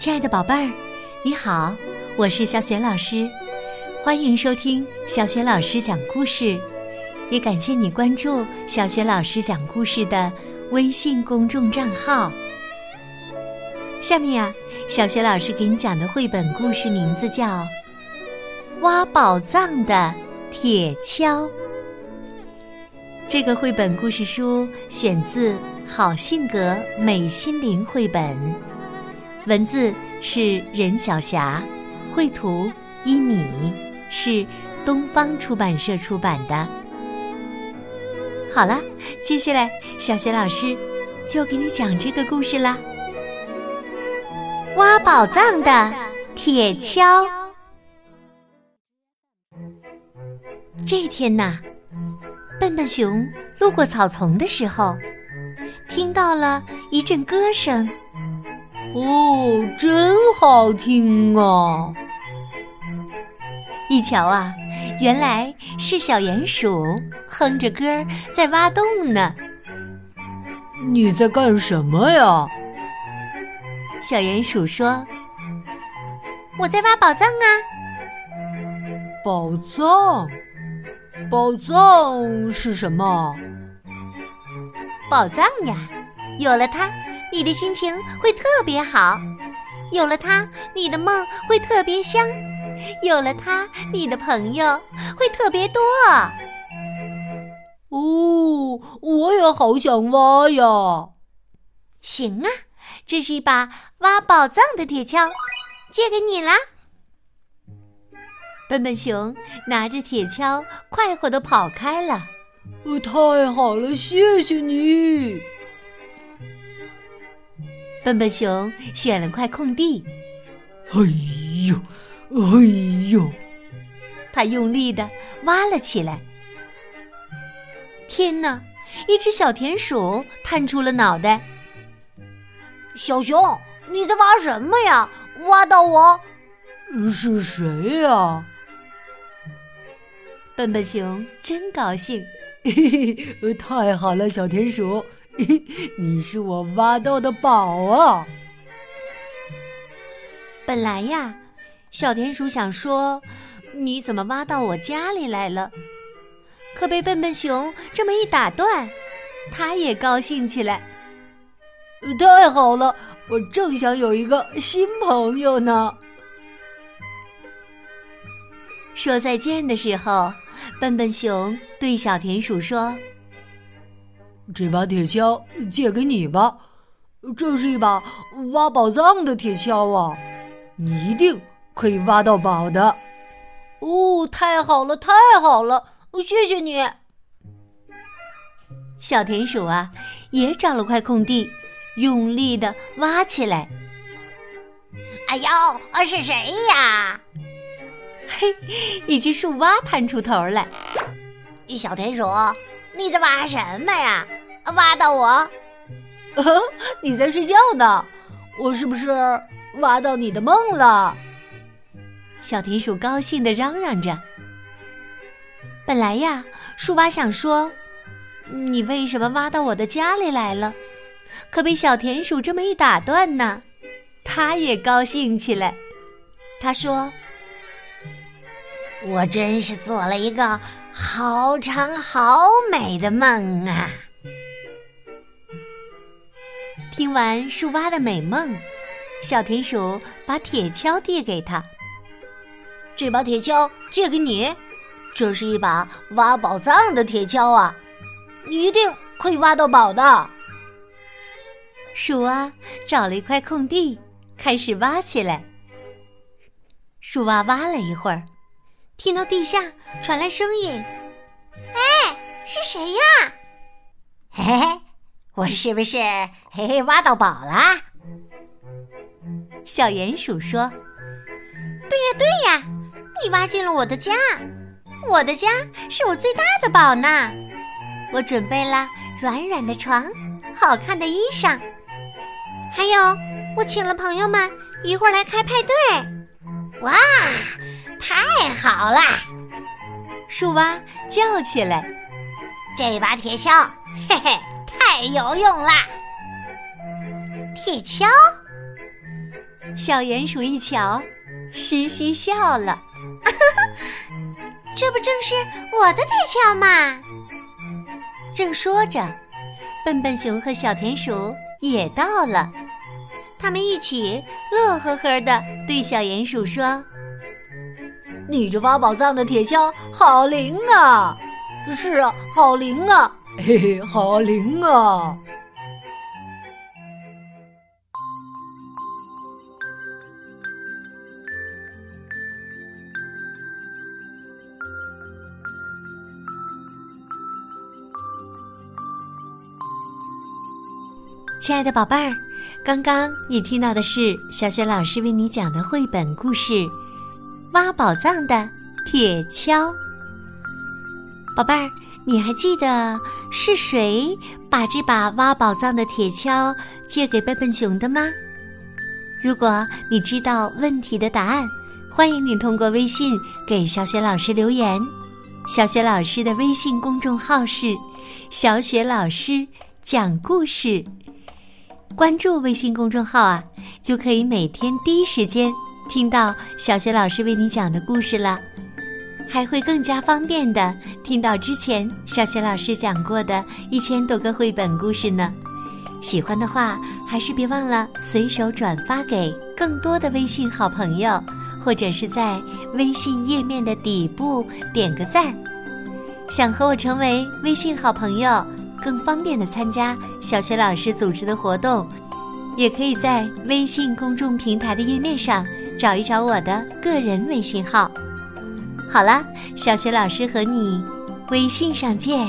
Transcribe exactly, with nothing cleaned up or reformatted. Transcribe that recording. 亲爱的宝贝儿，你好，我是小雪老师，欢迎收听小雪老师讲故事，也感谢你关注小雪老师讲故事的微信公众账号。下面啊，小雪老师给你讲的绘本故事名字叫《挖宝藏的铁锹》。这个绘本故事书选自《好性格美心灵》绘本，文字是任晓霞，绘图一米，是东方出版社出版的。好了，接下来小雪老师就给你讲这个故事啦。挖宝藏的铁锹。这天呐，笨笨熊路过草丛的时候，听到了一阵歌声。哦，真好听啊！一瞧啊，原来是小鼹鼠哼着歌在挖洞呢。你在干什么呀？小鼹鼠说：“我在挖宝藏啊。”宝藏？宝藏是什么？宝藏呀，有了它，你的心情会特别好；有了它，你的梦会特别香；有了它，你的朋友会特别多。哦，我也好想挖呀！行啊，这是一把挖宝藏的铁锹，借给你啦。笨笨熊拿着铁锹快活地跑开了。太好了，谢谢你。笨笨熊选了块空地。哎呦，哎呦，他用力地挖了起来。天哪，一只小田鼠探出了脑袋。小熊，你在挖什么呀？挖到我！是谁呀？笨笨熊真高兴，嘿嘿，太好了，小田鼠，你是我挖到的宝啊！本来呀，小田鼠想说，你怎么挖到我家里来了？可被笨笨熊这么一打断，他也高兴起来。太好了，我正想有一个新朋友呢。说再见的时候，笨笨熊对小田鼠说：“这把铁锹借给你吧，这是一把挖宝藏的铁锹啊，你一定可以挖到宝的。”哦，太好了，太好了，谢谢你。小田鼠啊，也找了块空地，用力地挖起来。哎呦，是谁呀？嘿，一只树蛙探出头来。小田鼠，你在挖什么呀？挖到我！啊，你在睡觉呢，我是不是挖到你的梦了？小田鼠高兴地嚷嚷着。本来呀，树蛙想说，你为什么挖到我的家里来了？可被小田鼠这么一打断呢，他也高兴起来。他说：“我真是做了一个好长好美的梦啊！”听完树蛙的美梦，小田鼠把铁锹递给他。这把铁锹借给你，这是一把挖宝藏的铁锹啊，你一定可以挖到宝的。树蛙找了一块空地，开始挖起来。树蛙挖了一会儿，听到地下传来声音：“哎，是谁呀？嘿嘿，我是不是嘿嘿挖到宝了？”小鼹鼠说：“对呀，对呀，你挖进了我的家，我的家是我最大的宝呢。我准备了软软的床，好看的衣裳，还有我请了朋友们一会儿来开派对。”哇，太好了！树蛙叫起来：“这把铁锹，嘿嘿，太有用了！”铁锹？小鼹鼠一瞧，嘻嘻笑了。这不正是我的铁锹吗？正说着，笨笨熊和小田鼠也到了。他们一起乐呵呵地对小鼹鼠说：你这挖宝藏的铁锹好灵啊！是啊，好灵啊，嘿嘿，好灵啊！亲爱的宝贝儿，刚刚你听到的是小雪老师为你讲的绘本故事《挖宝藏的铁锹》。宝贝儿，你还记得是谁把这把挖宝藏的铁锹借给笨笨熊的吗？如果你知道问题的答案，欢迎你通过微信给小雪老师留言。小雪老师的微信公众号是“小雪老师讲故事”。关注微信公众号啊，就可以每天第一时间听到小雪老师为你讲的故事了，还会更加方便的听到之前小雪老师讲过的一千多个绘本故事呢。喜欢的话，还是别忘了随手转发给更多的微信好朋友，或者是在微信页面的底部点个赞。想和我成为微信好朋友，更方便的参加小雪老师组织的活动，也可以在微信公众平台的页面上找一找我的个人微信号。好了，小雪老师和你微信上见。